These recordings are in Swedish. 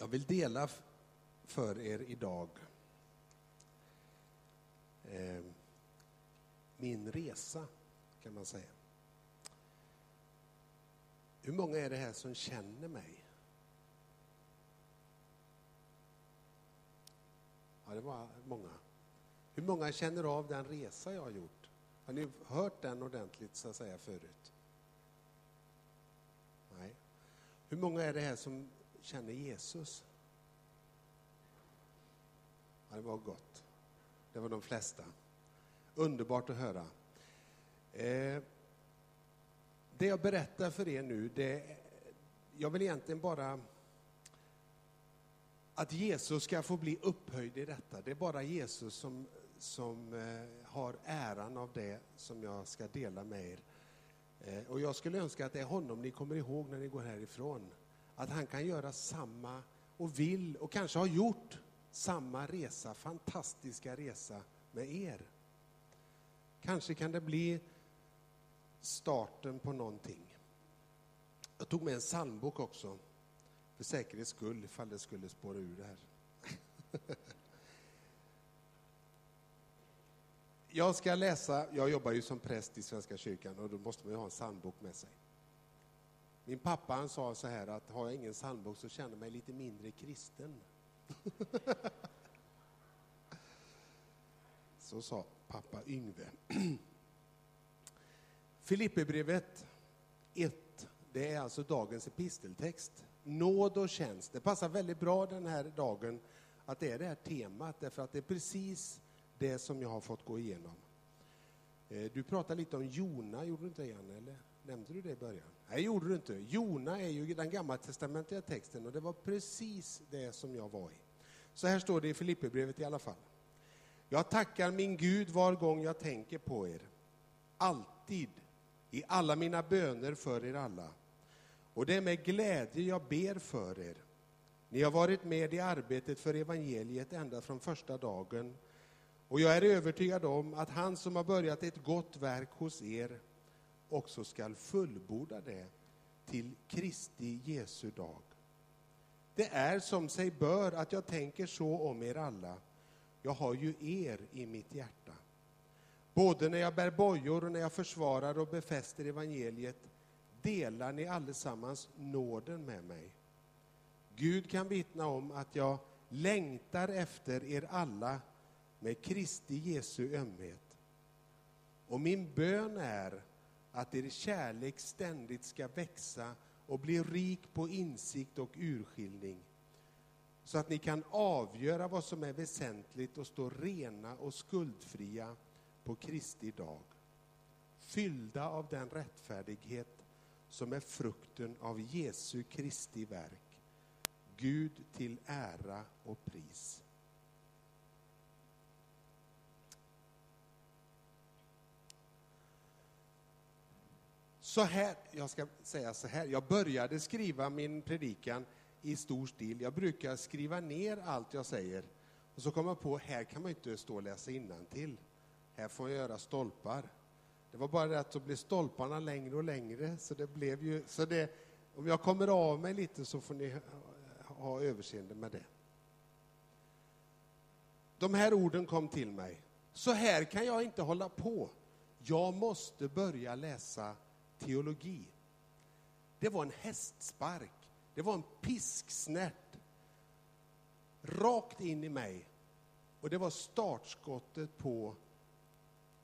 Jag vill dela för er idag min resa, kan man säga. Hur många är det här som känner mig? Ja, det var många. Hur många känner av den resa jag har gjort? Har ni hört den ordentligt, så att säga, förut? Nej. Hur många är det här som känner Jesus? Ja, det var gott. Det var de flesta. Underbart att höra. Det jag berättar för er nu, jag vill egentligen bara att Jesus ska få bli upphöjd i detta. Det är bara Jesus som har äran av det som jag ska dela med er. Och jag skulle önska att det är honom ni kommer ihåg när ni går härifrån. Att han kan göra samma och vill och kanske har gjort samma resa, fantastiska resa med er. Kanske kan det bli starten på någonting. Jag tog med en psalmbok också. För säkerhets skull, ifall det skulle spåra ur det här. Jag ska läsa, jag jobbar ju som präst i Svenska kyrkan och då måste man ju ha en psalmbok med sig. Min pappa, han sa så här att har jag ingen psalmbok så känner jag mig lite mindre kristen. Så sa pappa Yngve. Filipperbrevet 1, det är alltså dagens episteltext. Nåd och tjänst. Det passar väldigt bra den här dagen att det är det här temat, därför att det är precis det som jag har fått gå igenom. Du pratade lite om Jona, gjorde du inte igen, eller? Nämnde du det i början? Nej, gjorde du inte. Jona är ju den gamla testamentliga texten och det var precis det som jag var i. Så här står det i Filipperbrevet i alla fall. Jag tackar min Gud var gång jag tänker på er. Alltid. I alla mina böner för er alla. Och det är med glädje jag ber för er. Ni har varit med i arbetet för evangeliet ända från första dagen. Och jag är övertygad om att han som har börjat ett gott verk hos er också ska fullborda det till Kristi Jesu dag. Det är som sig bör att jag tänker så om er alla. Jag har ju er i mitt hjärta. Både när jag bär bojor och när jag försvarar och befäster evangeliet delar ni allesammans nåden med mig. Gud kan vittna om att jag längtar efter er alla med Kristi Jesu ömhet. Och min bön är att er kärlek ständigt ska växa och bli rik på insikt och urskiljning. Så att ni kan avgöra vad som är väsentligt och stå rena och skuldfria på Kristi dag. Fyllda av den rättfärdighet som är frukten av Jesu Kristi verk. Gud till ära och pris. Så här, jag ska säga så här. Jag började skriva min predikan i stor stil. Jag brukar skriva ner allt jag säger. Och så kommer jag på, här kan man inte stå och läsa innantill. Här får jag göra stolpar. Det var bara det att så blev stolparna längre och längre. Så det blev ju, så det, om jag kommer av mig lite så får ni ha överseende med det. De här orden kom till mig. Så här kan jag inte hålla på. Jag måste börja läsa teologi. Det var en hästspark. Det var en pisksnärt. Rakt in i mig. Och det var startskottet på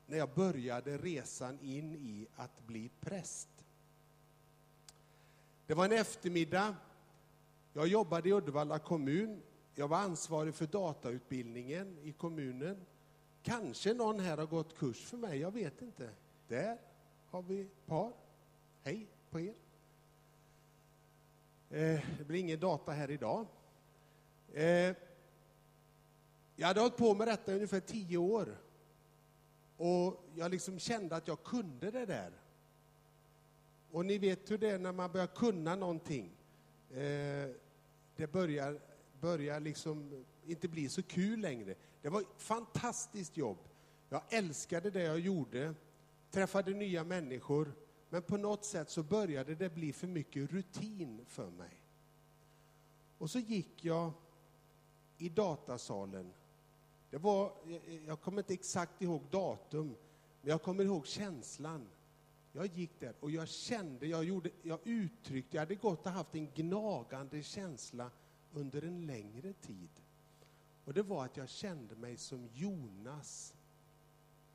när jag började resan in i att bli präst. Det var en eftermiddag. Jag jobbade i Uddevalla kommun. Jag var ansvarig för datautbildningen i kommunen. Kanske någon här har gått kurs för mig. Jag vet inte. Där har vi ett par. Hej på er. Det blir ingen data här idag. Jag hade hållit på med detta i ungefär 10 år. Och jag liksom kände att jag kunde det där. Och ni vet hur det är när man börjar kunna någonting. Det börjar liksom inte bli så kul längre. Det var ett fantastiskt jobb. Jag älskade det jag gjorde. Träffade nya människor. Men på något sätt så började det bli för mycket rutin för mig. Och så gick jag i datasalen. Det var, jag kommer inte exakt ihåg datum, men jag kommer ihåg känslan. Jag gick där och jag kände, jag hade gått och haft en gnagande känsla under en längre tid. Och det var att jag kände mig som Jonas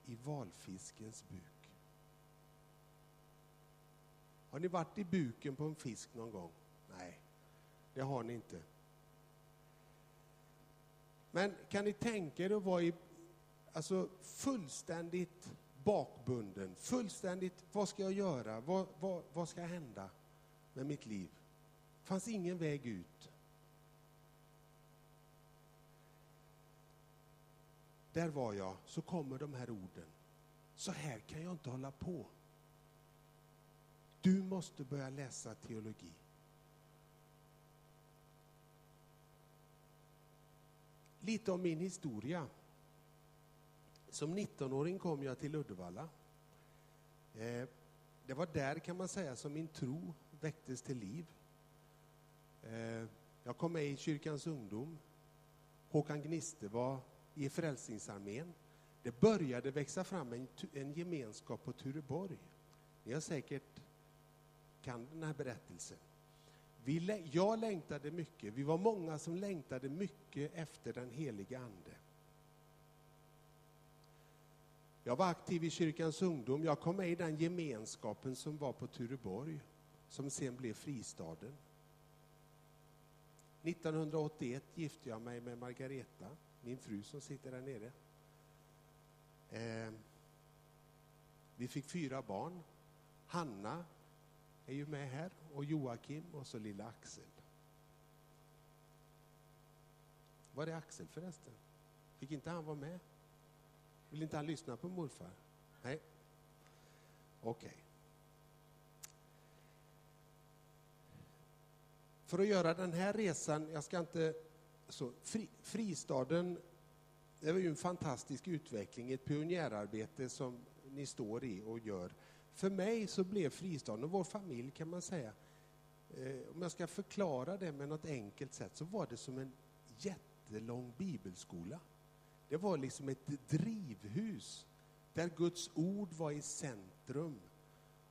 i valfiskens buk. Har ni varit i buken på en fisk någon gång? Nej, det har ni inte. Men kan ni tänka er att vara fullständigt bakbunden, fullständigt, vad ska jag göra? Vad ska hända med mitt liv? Fanns ingen väg ut. Där var jag, så kommer de här orden. Så här kan jag inte hålla på. Du måste börja läsa teologi. Lite om min historia. Som 19-åring kom jag till Uddevalla. Det var där, kan man säga, som min tro väcktes till liv. Jag kom med i kyrkans ungdom. Håkan Gniste var i Frälsningsarmén. Det började växa fram en gemenskap på Tureborg. Ni har säkert kan den här berättelsen. Jag längtade mycket. Vi var många som längtade mycket efter den heliga ande. Jag var aktiv i kyrkans ungdom. Jag kom med i den gemenskapen som var på Tureborg, som sen blev Fristaden. 1981 gifte jag mig med Margareta, min fru som sitter där nere. Vi fick 4 barn. Hanna är ju med här, och Joakim, och så lilla Axel. Var det Axel förresten? Fick inte han vara med? Vill inte han lyssna på morfar? Nej. Okej. För att göra den här resan, Fristaden, det var ju en fantastisk utveckling, ett pionjärarbete som ni står i och gör. För mig så blev Fristaden, och vår familj kan man säga, om jag ska förklara det med något enkelt sätt, så var det som en jättelång bibelskola. Det var liksom ett drivhus där Guds ord var i centrum,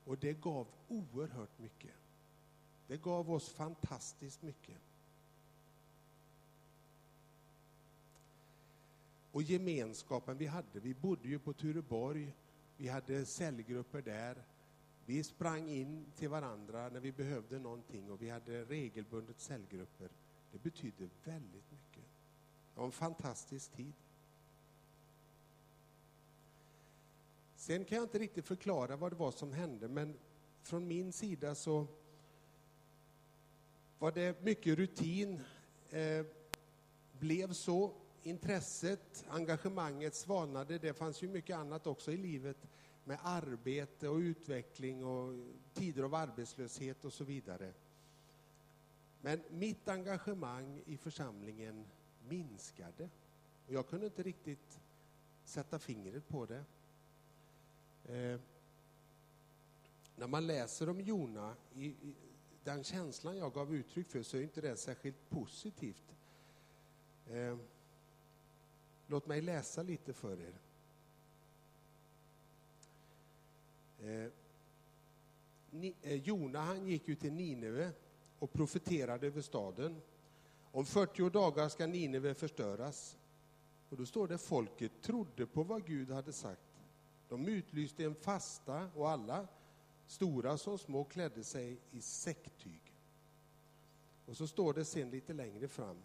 och det gav oerhört mycket. Det gav oss fantastiskt mycket. Och gemenskapen vi hade, vi bodde ju på Tureborg, vi hade cellgrupper där, vi sprang in till varandra när vi behövde någonting, och vi hade regelbundet cellgrupper. Det betydde väldigt mycket. Det var en fantastisk tid. Sen kan jag inte riktigt förklara vad det var som hände, men från min sida så var det mycket rutin, blev så. Intresset, engagemanget svalnade. Det fanns ju mycket annat också i livet, med arbete och utveckling och tider av arbetslöshet och så vidare. Men mitt engagemang i församlingen minskade. Och jag kunde inte riktigt sätta fingret på det. När man läser om Jona, i den känslan jag gav uttryck för, så är inte det särskilt positivt. Låt mig läsa lite för er. Jona, han gick ut till Nineve och profeterade över staden. Om 40 dagar ska Nineve förstöras. Och då står det, folket trodde på vad Gud hade sagt. De utlyste en fasta, och alla, stora som små, klädde sig i säcktyg. Och så står det sen lite längre fram.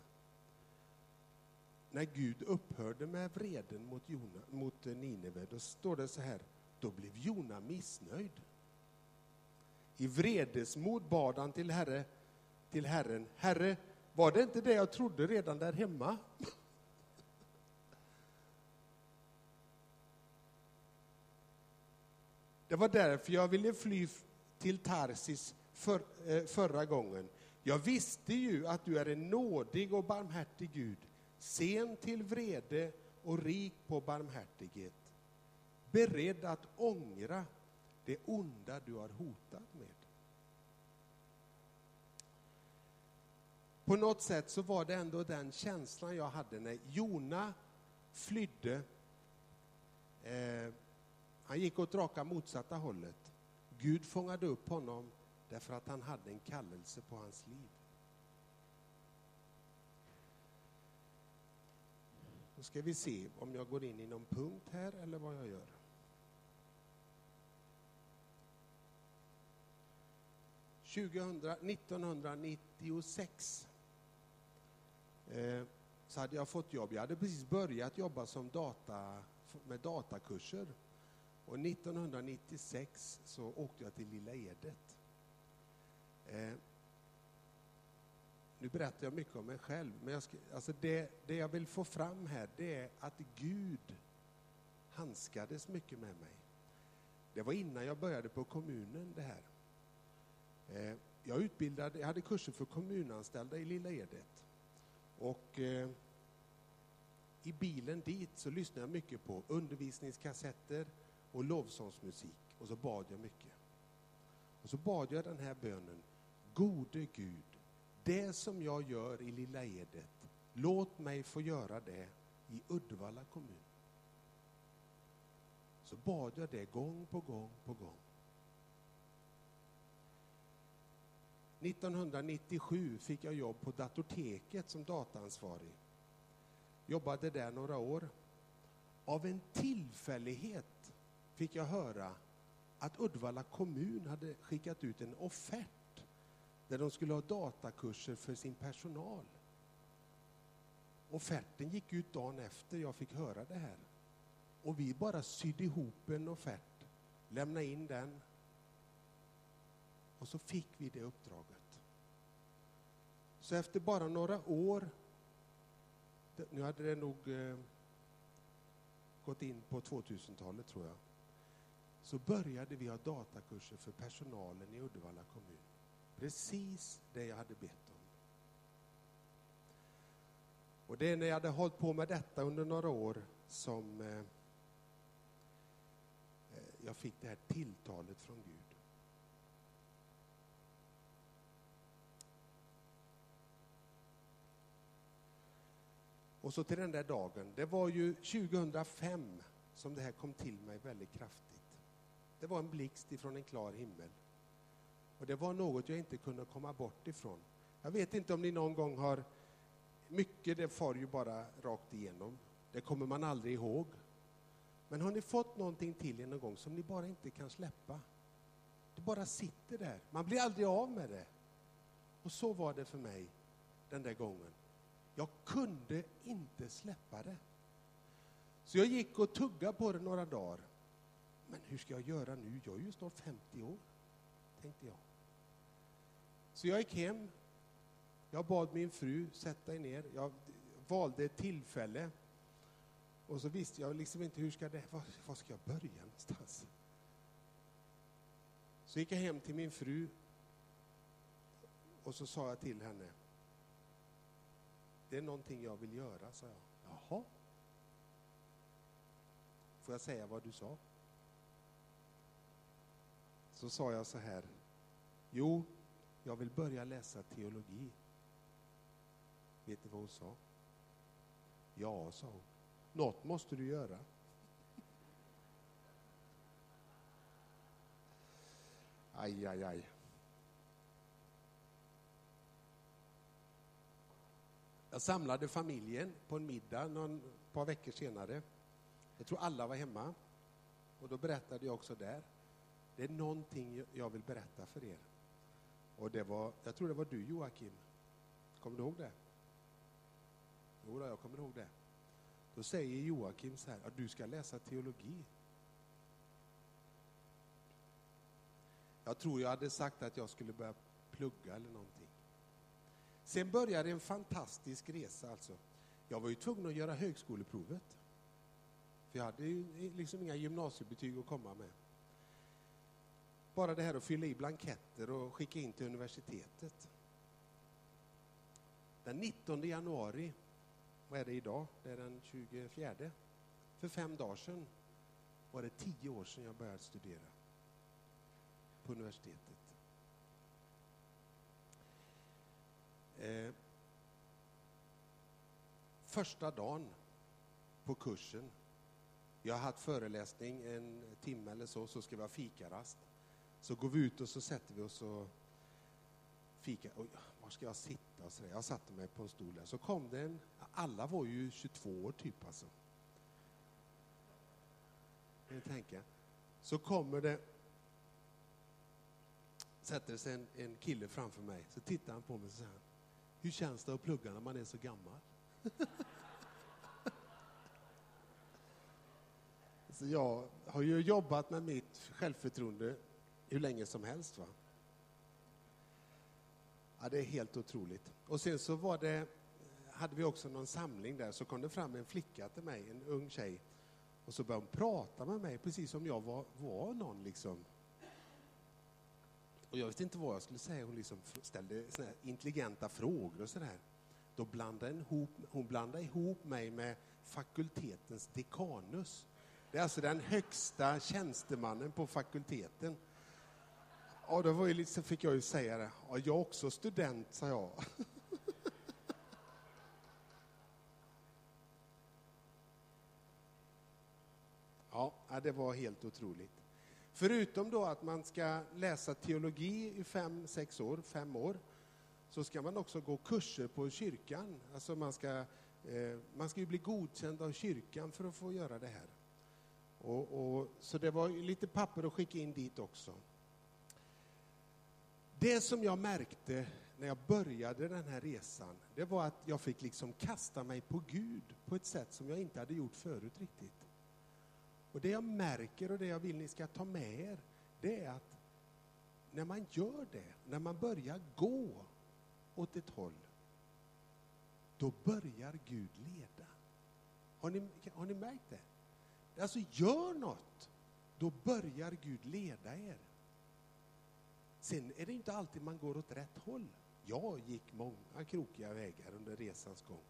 När Gud upphörde med vreden mot Nineve, då står det så här, då blev Jona missnöjd. I vredesmod bad han till Herren, Herre, var det inte det jag trodde redan där hemma? Det var därför jag ville fly till Tarsis förra gången. Jag visste ju att du är en nådig och barmhärtig Gud, sen till vrede och rik på barmhärtighet, beredd att ångra det onda du har hotat med. på något sätt så var det ändå den känslan jag hade när Jona flydde. Han gick åt raka motsatta hållet. Gud fångade upp honom därför att han hade en kallelse på hans liv. Då ska vi se om jag går in i någon punkt här eller vad jag gör. –1996 så hade jag fått jobb. Jag hade precis börjat jobba som datakurser. Och 1996 så åkte jag till Lilla Edet. Nu berättar jag mycket om mig själv. Men det jag vill få fram här, det är att Gud handskades mycket med mig. Det var innan jag började på kommunen det här. Jag hade kurser för kommunanställda i Lilla Edet. Och i bilen dit så lyssnade jag mycket på undervisningskassetter och lovsångsmusik. Och så bad jag mycket. Och så bad jag den här bönen. Gode Gud, det som jag gör i Lilla Edet, låt mig få göra det i Uddevalla kommun. Så bad jag det gång på gång på gång. 1997 fick jag jobb på datorteket som dataansvarig. Jobbade där några år. Av en tillfällighet fick jag höra att Uddevalla kommun hade skickat ut en offert där de skulle ha datakurser för sin personal. Offerten gick ut dagen efter jag fick höra det här. Och vi bara sydde ihop en offert, lämnade in den. Och så fick vi det uppdraget. Så efter bara några år, nu hade det nog gått in på 2000-talet tror jag, så började vi ha datakurser för personalen i Uddevalla kommun. Precis det jag hade bett om. Och det är när jag hade hållit på med detta under några år som jag fick det här tilltalet från Gud. Och så till den där dagen. Det var ju 2005 som det här kom till mig väldigt kraftigt. Det var en blixt ifrån en klar himmel. Och det var något jag inte kunde komma bort ifrån. Jag vet inte om ni någon gång har... Mycket det far ju bara rakt igenom. Det kommer man aldrig ihåg. Men har ni fått någonting till er någon gång som ni bara inte kan släppa? Det bara sitter där. Man blir aldrig av med det. Och så var det för mig den där gången. Jag kunde inte släppa det. Så jag gick och tuggade på det några dagar. Men hur ska jag göra nu? Jag är ju snart 50 år, tänkte jag. Så jag gick hem. Jag bad min fru sätta sig ner. Jag valde ett tillfälle. Och så visste jag liksom inte var ska jag börja någonstans? Så gick jag hem till min fru. Och så sa jag till henne. Det är någonting jag vill göra, sa jag. Jaha. Får jag säga vad du sa? Så sa jag så här. Jo, jag vill börja läsa teologi. Vet du vad hon sa? Ja, sa hon. Något måste du göra. Aj, aj, aj. Jag samlade familjen på en middag någon par veckor senare. Jag tror alla var hemma. Och då berättade jag också där. Det är någonting jag vill berätta för er. Och jag tror det var du, Joakim. Kommer du ihåg det? Jo då, jag kommer ihåg det. Då säger Joakim så här, att du ska läsa teologi. Jag tror jag hade sagt att jag skulle börja plugga eller någonting. Sen började en fantastisk resa alltså. Jag var ju tvungen att göra högskoleprovet. För jag hade ju liksom inga gymnasiebetyg att komma med. Bara det här att fylla i blanketter och skicka in till universitetet. Den 19 januari, vad är det idag? Det är den 24. För 5 dagar sedan var det 10 år sedan jag började studera på universitetet. första dagen på kursen. Jag har haft föreläsning en timme eller så ska vi ha fikarast. Så går vi ut och så sätter vi oss och fika. Oj, var ska jag sitta? Så jag satte mig på en stol där. Så kom det en, alla var ju 22 år typ alltså. Jag tänker. Så kommer det, sätter sig en kille framför mig. Så tittar han på mig och säger, hur känns det att plugga när man är så gammal? Så jag har ju jobbat med mitt självförtroende hur länge som helst, va? Ja, det är helt otroligt. Och sen så var det, hade vi också någon samling där, så kom det fram en flicka till mig, en ung tjej. Och så började hon prata med mig precis som jag var någon liksom. Och jag visste inte vad jag skulle säga. Hon liksom ställde såna här intelligenta frågor och sådär. Då hon blandade ihop mig med fakultetens dekanus. Det är alltså den högsta tjänstemannen på fakulteten. Ja, då var ju liksom, fick jag ju säga det. Ja, jag är också student, sa jag. Ja, det var helt otroligt. Förutom då att man ska läsa teologi i 5 år, så ska man också gå kurser på kyrkan. Alltså man ska ju bli godkänd av kyrkan för att få göra det här. Så det var lite papper att skicka in dit också. Det som jag märkte när jag började den här resan, det var att jag fick liksom kasta mig på Gud på ett sätt som jag inte hade gjort förut riktigt. Och det jag märker och det jag vill ni ska ta med er, det är att när man gör det, när man börjar gå åt ett håll, då börjar Gud leda. Har ni märkt det? Alltså gör något, då börjar Gud leda er. Sen är det inte alltid man går åt rätt håll. Jag gick många krokiga vägar under resans gång.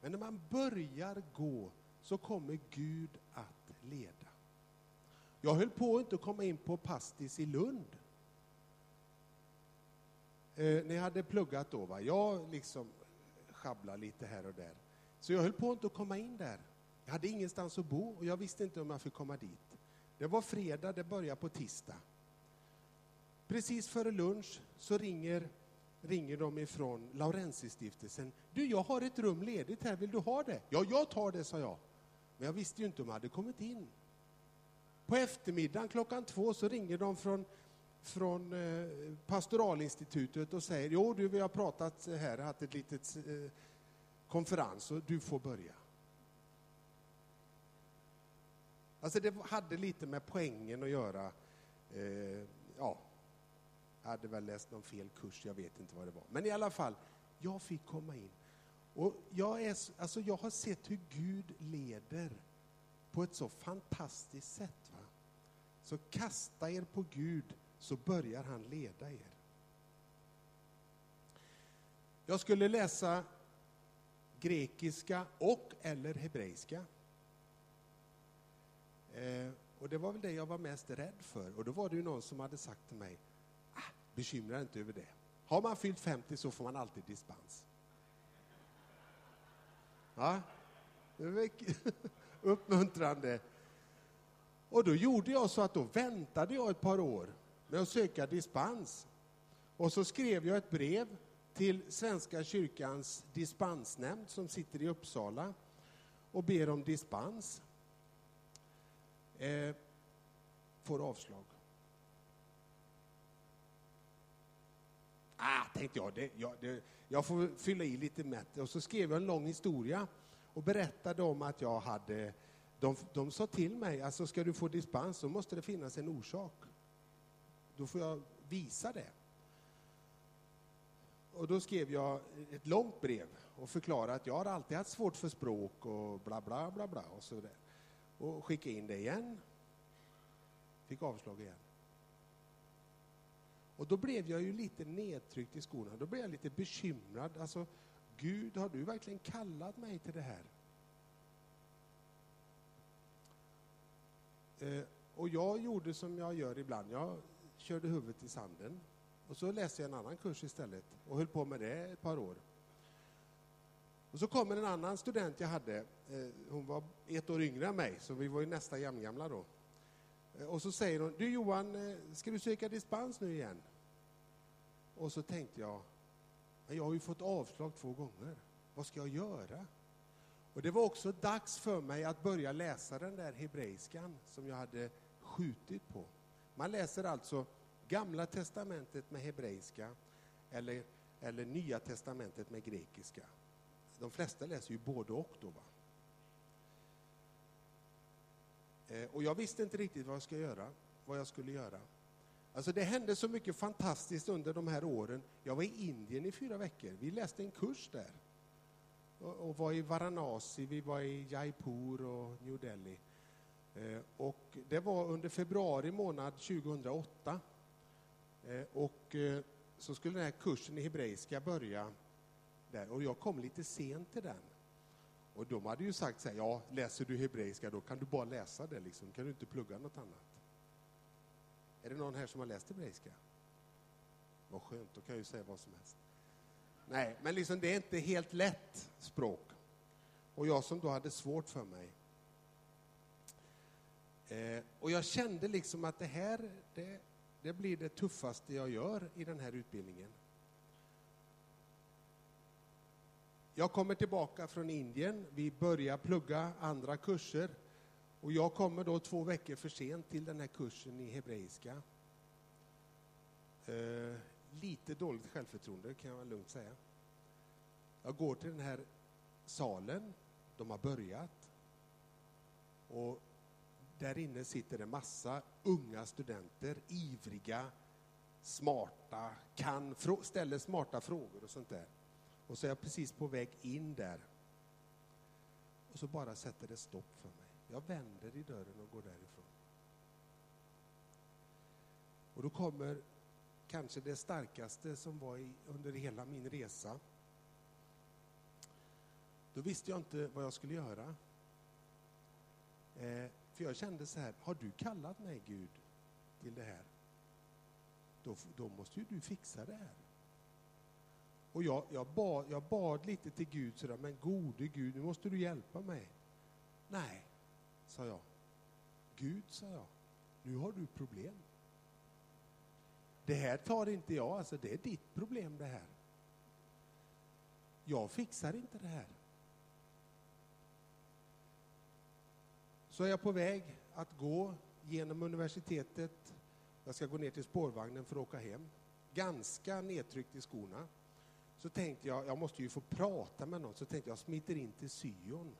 Men när man börjar gå, så kommer Gud att leda. Jag höll på att inte komma in på Pastis i Lund. När jag hade pluggat då, va? Jag liksom schabblade lite här och där. Så jag höll på att inte komma in där. Jag hade ingenstans att bo och jag visste inte om jag fick komma dit. Det var fredag, det började på tisdag. Precis före lunch så ringer de ifrån Laurentistiftelsen. Du, jag har ett rum ledigt här, vill du ha det? Ja, jag tar det, sa jag. Men jag visste ju inte om jag hade kommit in. På eftermiddagen 14:00 så ringer de från Pastoralinstitutet och säger, jo du, vi har pratat här, haft ett litet konferens och du får börja. Alltså det hade lite med poängen att göra. Jag hade väl läst någon fel kurs, jag vet inte vad det var. Men i alla fall, jag fick komma in. Och jag har sett hur Gud leder på ett så fantastiskt sätt, va? Så kasta er på Gud, så börjar han leda er. Jag skulle läsa grekiska och eller hebreiska. Och det var väl det jag var mest rädd för. Och då var det ju någon som hade sagt till mig, bekymra inte över det. Har man fyllt 50 så får man alltid dispens. Ja, det var uppmuntrande. Och då gjorde jag så att då väntade jag ett par år med att söka dispens. Och så skrev jag ett brev till Svenska kyrkans dispensnämnd som sitter i Uppsala och ber om dispens. Får avslag. Tänkte jag, jag får fylla i lite med det. Och så skrev jag en lång historia och berättade om att jag hade, de sa till mig, alltså ska du få dispens så måste det finnas en orsak. Då får jag visa det. Och då skrev jag ett långt brev och förklarade att jag har alltid haft svårt för språk och bla bla bla bla och så där. Och skicka in det igen. Fick avslag igen. Och då blev jag ju lite nedtryckt i skolan. Då blev jag lite bekymrad. Alltså, Gud, har du verkligen kallat mig till det här? Och jag gjorde som jag gör ibland. Jag körde huvudet i sanden. Och så läste jag en annan kurs istället. Och höll på med det ett par år. Och så kommer en annan student jag hade, hon var ett år yngre än mig, så vi var ju nästan jämngamla då. Och så säger hon, du Johan, ska du söka dispens nu igen? Och så tänkte jag, jag har ju fått avslag 2 gånger. Vad ska jag göra? Och det var också dags för mig att börja läsa den där hebreiskan som jag hade skjutit på. Man läser alltså Gamla testamentet med hebreiska eller Nya testamentet med grekiska. De flesta läser ju både och då, va? Och jag visste inte riktigt vad jag skulle göra. Alltså det hände så mycket fantastiskt under de här åren. Jag var i Indien i 4 veckor. Vi läste en kurs där. Och var i Varanasi, vi var i Jaipur och New Delhi. Och det var under februari månad 2008. Och så skulle den här kursen i hebreiska börja där. Och jag kom lite sent till den. Och de hade ju sagt så här, ja, läser du hebreiska då kan du bara läsa det liksom. Kan du inte plugga något annat? Är det någon här som har läst hebreiska? Vad skönt, då kan jag ju säga vad som helst. Nej, men liksom det är inte helt lätt språk. Och jag som då hade svårt för mig. Och jag kände liksom att det här blir det tuffaste jag gör i den här utbildningen. Jag kommer tillbaka från Indien. Vi börjar plugga andra kurser. Och jag kommer då 2 veckor för sent till den här kursen i hebreiska. Lite dåligt självförtroende kan jag lugnt säga. Jag går till den här salen. De har börjat. Och där inne sitter det massa unga studenter. Ivriga, smarta, ställer smarta frågor och sånt där. Och så är jag precis på väg in där. Och så bara sätter det stopp för mig. Jag vänder i dörren och går därifrån. Och då kommer kanske det starkaste som var under hela min resa. Då visste jag inte vad jag skulle göra. För jag kände så här, har du kallat mig Gud till det här? Då måste ju du fixa det här. Och jag bad lite till Gud sådär, men gode Gud, nu måste du hjälpa mig. Nej, sa jag. Gud, sa jag, nu har du problem. Det här tar inte jag, alltså det är ditt problem det här. Jag fixar inte det här. Så är jag på väg att gå genom universitetet. Jag ska gå ner till spårvagnen för att åka hem. Ganska nedtryckt i skorna. Så tänkte jag måste ju få prata med någon. Så tänkte jag smiter in till Sion.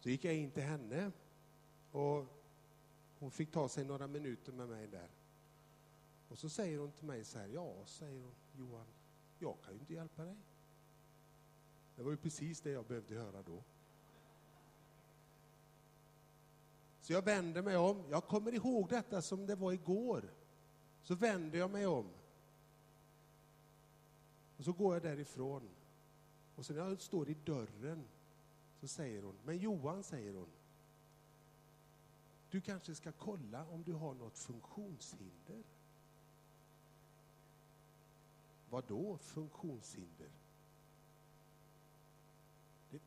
Så gick jag in till henne. Och hon fick ta sig några minuter med mig där. Och så säger hon till mig så här. Ja, säger hon, Johan, jag kan ju inte hjälpa dig. Det var ju precis det jag behövde höra då. Så jag vände mig om. Jag kommer ihåg detta som det var igår. Så vände jag mig om. Och så går jag därifrån. Och så när jag står i dörren så säger hon, men Johan, säger hon, du kanske ska kolla om du har något funktionshinder. Vad då funktionshinder?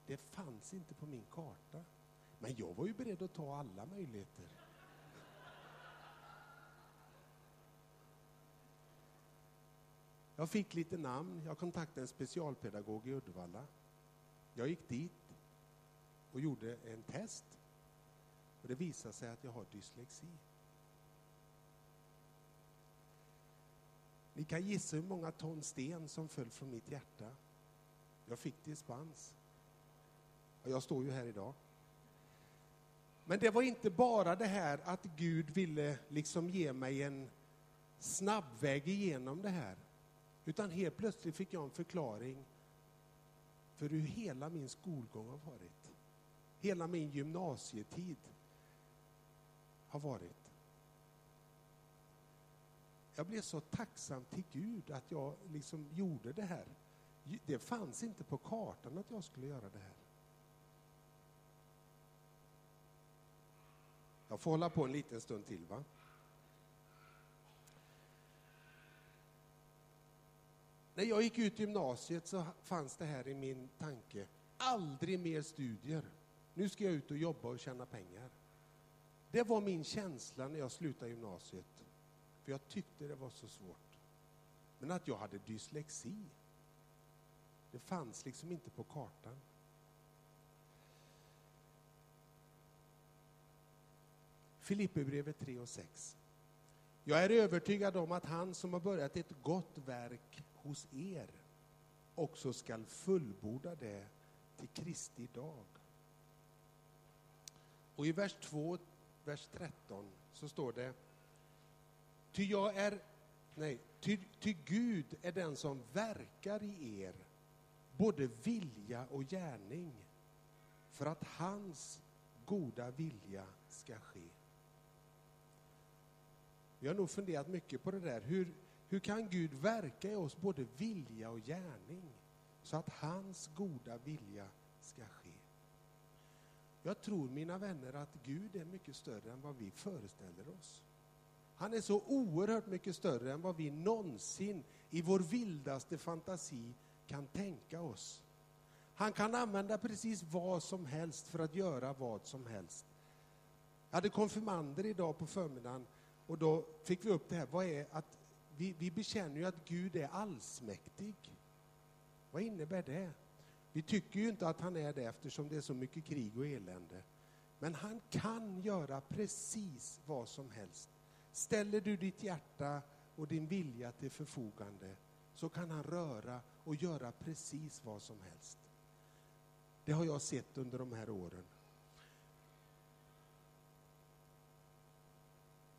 Det fanns inte på min karta. Men jag var ju beredd att ta alla möjligheter. Jag fick lite namn. Jag kontaktade en specialpedagog i Uddevalla. Jag gick dit och gjorde en test. Och det visade sig att jag har dyslexi. Ni kan gissa hur många ton sten som föll från mitt hjärta. Jag fick dispens. Och jag står ju här idag. Men det var inte bara det här att Gud ville liksom ge mig en snabbväg igenom det här. Utan helt plötsligt fick jag en förklaring för hur hela min skolgång har varit. Hela min gymnasietid har varit. Jag blev så tacksam till Gud att jag liksom gjorde det här. Det fanns inte på kartan att jag skulle göra det här. Jag får hålla på en liten stund till, va? När jag gick ut gymnasiet så fanns det här i min tanke. Aldrig mer studier. Nu ska jag ut och jobba och tjäna pengar. Det var min känsla när jag slutade gymnasiet. För jag tyckte det var så svårt. Men att jag hade dyslexi, det fanns liksom inte på kartan. Filipperbrevet 3:6. Jag är övertygad om att han som har börjat ett gott verk hos er också skall fullborda det till Kristi dag. Och i vers 2, vers 13 så står det: Ty Gud är den som verkar i er både vilja och gärning för att hans goda vilja ska ske. Jag har nog funderat mycket på det där. Hur kan Gud verka i oss både vilja och gärning så att hans goda vilja ska ske? Jag tror, mina vänner, att Gud är mycket större än vad vi föreställer oss. Han är så oerhört mycket större än vad vi någonsin i vår vildaste fantasi kan tänka oss. Han kan använda precis vad som helst för att göra vad som helst. Jag hade konfirmander idag på förmiddagen och då fick vi upp det här. Vad är att vi bekänner ju att Gud är allsmäktig. Vad innebär det? Vi tycker ju inte att han är det eftersom det är så mycket krig och elände. Men han kan göra precis vad som helst. Ställer du ditt hjärta och din vilja till förfogande så kan han röra och göra precis vad som helst. Det har jag sett under de här åren.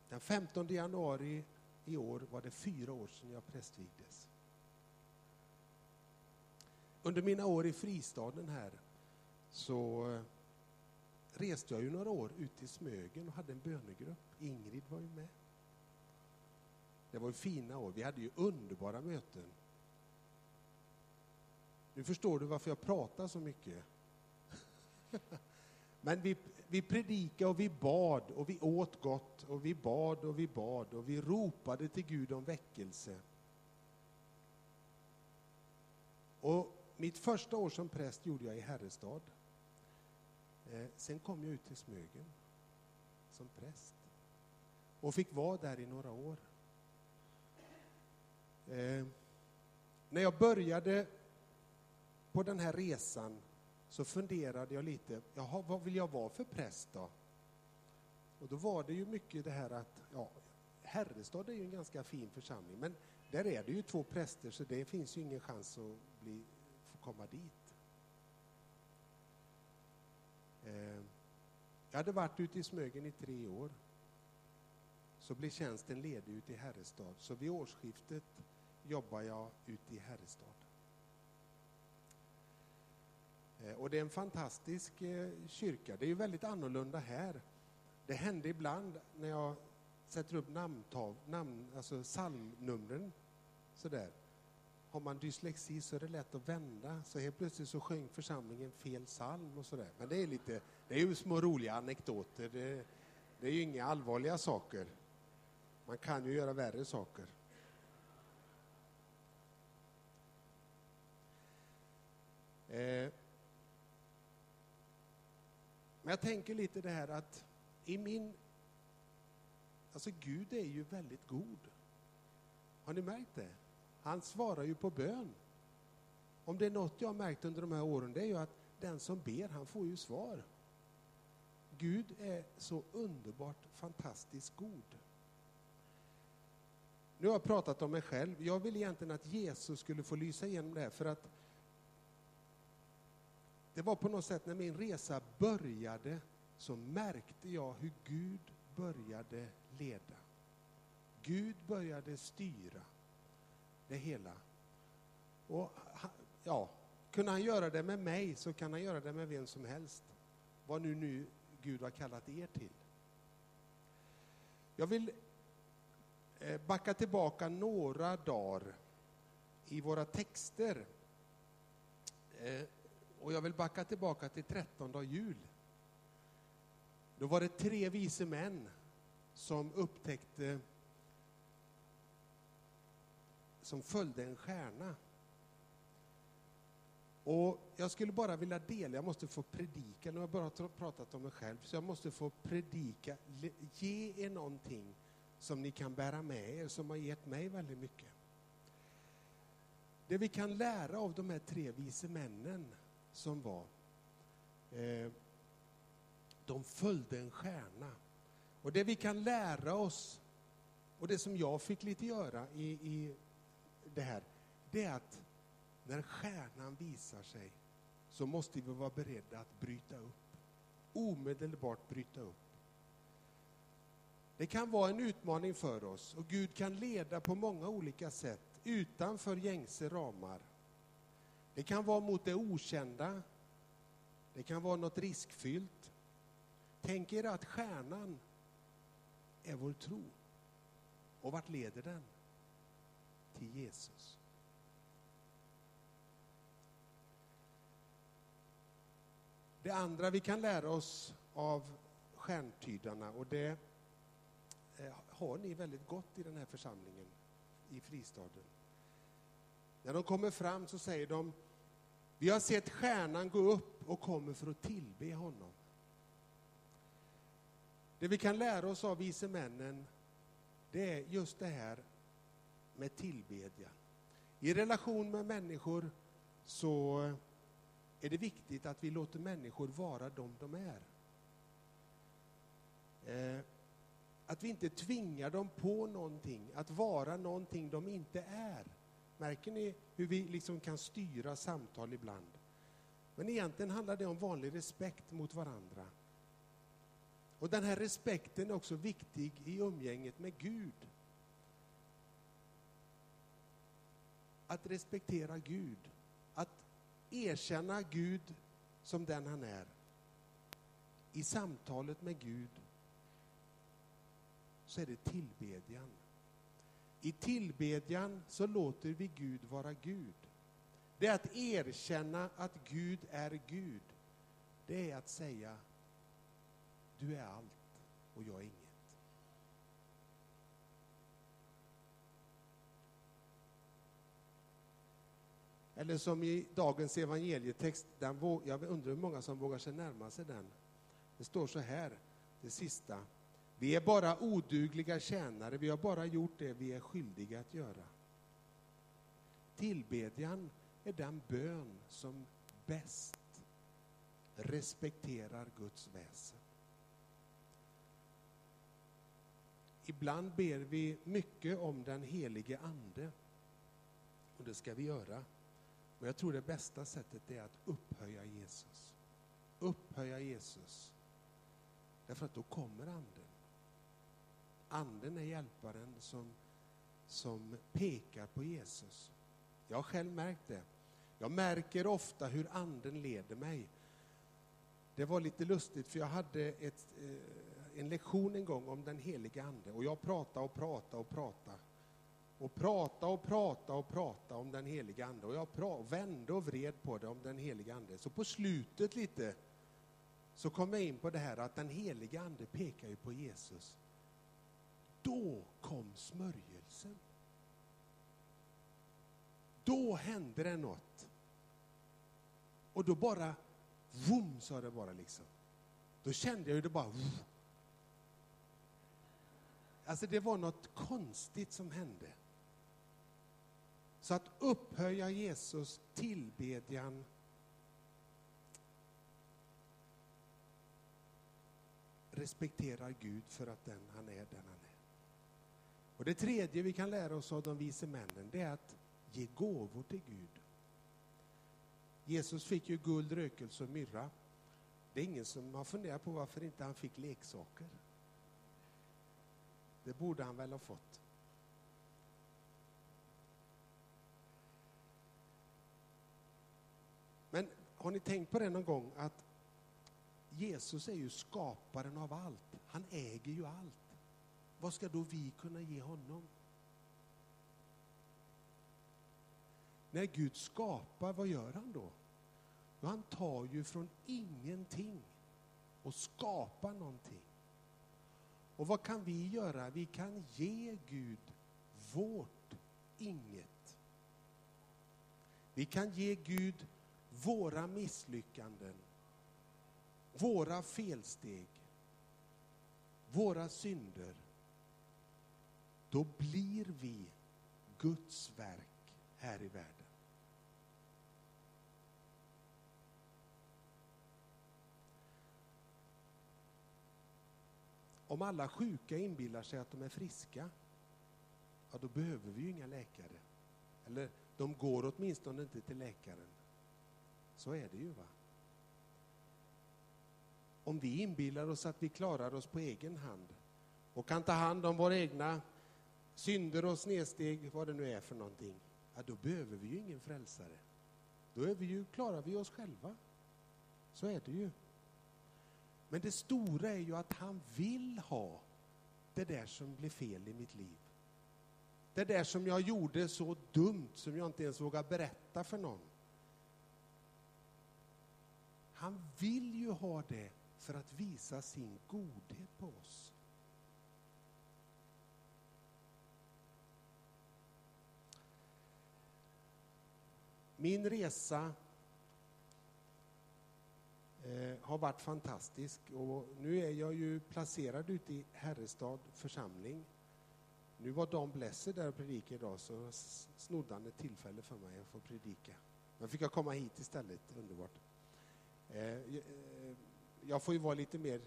Den 15 januari i år var det 4 år sedan jag prästvigdes. Under mina år i fristaden här så reste jag ju några år ut till Smögen och hade en bönegrupp. Ingrid var ju med. Det var ju fina år. Vi hade ju underbara möten. Nu förstår du varför jag pratar så mycket. Men vi predikade och vi bad och vi åt gott och vi bad och vi bad och vi ropade till Gud om väckelse. Och mitt första år som präst gjorde jag i Herrestad. Sen kom jag ut till Smögen som präst. Och fick vara där i några år. När jag började på den här resan så funderade jag lite. Jaha, vad vill jag vara för präst då? Och då var det ju mycket det här att Herrestad är ju en ganska fin församling. Men där är det ju 2 präster så det finns ju ingen chans att få komma dit. Jag hade varit ute i Smögen i 3 år. Så blev tjänsten ledig ute i Herrestad. Så vid årsskiftet jobbar jag ute i Herrestad. Och det är en fantastisk kyrka. Det är ju väldigt annorlunda här. Det hände ibland när jag sätter upp alltså psalmnumren. Sådär. Har man dyslexi så är det lätt att vända. Så helt plötsligt så sjöng församlingen fel psalm och sådär. Men det är ju små roliga anekdoter. Det är ju inga allvarliga saker. Man kan ju göra värre saker. Men jag tänker lite det här att alltså Gud är ju väldigt god. Har ni märkt det? Han svarar ju på bön. Om det är något jag har märkt under de här åren, det är ju att den som ber, han får ju svar. Gud är så underbart fantastiskt god. Nu har jag pratat om mig själv. Jag vill egentligen att Jesus skulle få lysa igenom det här, för att det var på något sätt när min resa började så märkte jag hur Gud började leda. Gud började styra det hela. Och kunde han göra det med mig så kan han göra det med vem som helst. Vad nu Gud har kallat er till. Jag vill backa tillbaka några dagar i våra texter. Och jag vill backa tillbaka till 13:e jul. Då var det 3 vise män som följde en stjärna. Och jag skulle bara vilja dela, jag måste få predika, nu har jag bara pratat om mig själv, så jag måste få predika, ge er någonting som ni kan bära med er, som har gett mig väldigt mycket. Det vi kan lära av de här tre vise männen som var, de följde en stjärna. Och det vi kan lära oss, och det som jag fick lite göra i det här, det är att när stjärnan visar sig så måste vi vara beredda att bryta upp. Omedelbart bryta upp. Det kan vara en utmaning för oss. Och Gud kan leda på många olika sätt utanför gängse ramar. Det kan vara mot det okända. Det kan vara något riskfyllt. Tänk er att stjärnan är vår tro. Och vart leder den? Till Jesus. Det andra vi kan lära oss av stjärntydarna, och det har ni väldigt gott i den här församlingen i Fristaden. När de kommer fram så säger de: vi har sett stjärnan gå upp och kommer för att tillbe honom. Det vi kan lära oss av vise männen, det är just det här med tillbedjan. I relation med människor så är det viktigt att vi låter människor vara de är. Att vi inte tvingar dem på någonting, att vara någonting de inte är. Märker ni hur vi liksom kan styra samtal ibland? Men egentligen handlar det om vanlig respekt mot varandra. Och den här respekten är också viktig i umgänget med Gud. Att respektera Gud. Att erkänna Gud som den han är. I samtalet med Gud så är det tillbedjan. I tillbedjan så låter vi Gud vara Gud. Det är att erkänna att Gud är Gud. Det är att säga: du är allt och jag är inget. Eller som i dagens evangelietext, jag undrar hur många som vågar sig närma sig den. Det står så här, det sista: vi är bara odugliga tjänare, vi har bara gjort det vi är skyldiga att göra. Tillbedjan är den bön som bäst respekterar Guds väsen. Ibland ber vi mycket om den helige ande. Och det ska vi göra. Men jag tror det bästa sättet är att upphöja Jesus. Upphöja Jesus. Därför att då kommer anden. Anden är hjälparen som pekar på Jesus. Jag har själv märkt det. Jag märker ofta hur anden leder mig. Det var lite lustigt, för jag hade en lektion en gång om den heliga ande. Och jag pratade om den heliga ande. Och jag vände och vred på det om den heliga ande. Så på slutet lite så kom jag in på det här att den heliga ande pekar ju på Jesus. Då kom smörjelsen. Då hände det något. Och då bara vum, sa det bara liksom. Då kände jag ju det bara vum. Alltså det var något konstigt som hände. Så att upphöja Jesus, tillbedjan. Respekterar Gud för att han är den han är. Och det tredje vi kan lära oss av de vise männen, det är att ge gåvor till Gud. Jesus fick ju guld, rökelse och myrra. Det är ingen som har funderat på varför inte han fick leksaker. Det borde han väl ha fått. Men har ni tänkt på det någon gång att Jesus är ju skaparen av allt. Han äger ju allt. Vad ska då vi kunna ge honom? När Gud skapar, vad gör han då? Han tar ju från ingenting och skapar någonting. Och vad kan vi göra? Vi kan ge Gud vårt inget. Vi kan ge Gud våra misslyckanden, våra felsteg, våra synder, då blir vi Guds verk här i världen. Om alla sjuka inbillar sig att de är friska, ja, då behöver vi ju inga läkare. Eller de går åtminstone inte till läkaren. Så är det ju, va? Om vi inbillar oss att vi klarar oss på egen hand och kan ta hand om våra egna synder och snedsteg, vad det nu är för någonting, ja, då behöver vi ju ingen frälsare. Då är vi ju, klarar vi oss själva. Så är det ju. Men det stora är ju att han vill ha det där som blev fel i mitt liv. Det där som jag gjorde så dumt som jag inte ens vågar berätta för någon. Han vill ju ha det för att visa sin godhet på oss. Min resa har varit fantastisk, och nu är jag ju placerad ute i Herrestad församling. Nu var Dan Blesser där och predikade idag, så snodde han ett tillfälle för mig att få predika. Men fick jag komma hit istället, underbart. Jag får ju vara lite mer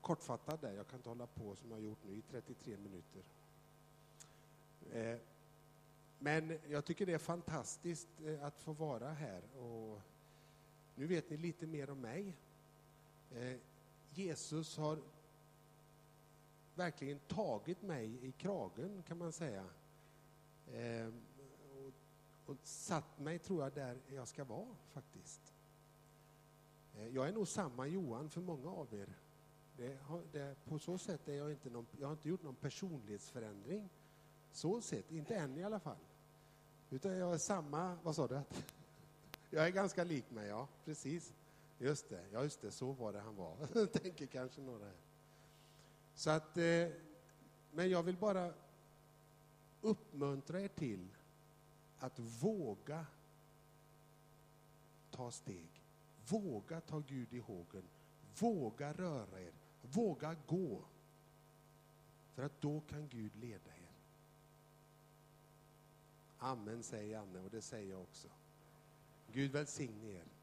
kortfattad där, jag kan inte hålla på som jag har gjort nu i 33 minuter. Men jag tycker det är fantastiskt att få vara här, och nu vet ni lite mer om mig. Jesus har verkligen tagit mig i kragen, kan man säga. Och satt mig, tror jag, där jag ska vara faktiskt. Jag är nog samma Johan för många av er. På så sätt är jag inte jag har inte gjort någon personlighetsförändring. Så sett, inte än i alla fall. Utan jag är samma, vad sa du? Jag är ganska lik mig, ja, precis. Just det, så var det han var. Tänker kanske några här. Så att, men jag vill bara uppmuntra er till att våga ta steg. Våga ta Gud i hågen. Våga röra er. Våga gå. För att då kan Gud leda er. Amen, säger Anne, och det säger jag också. Gud välsigne er.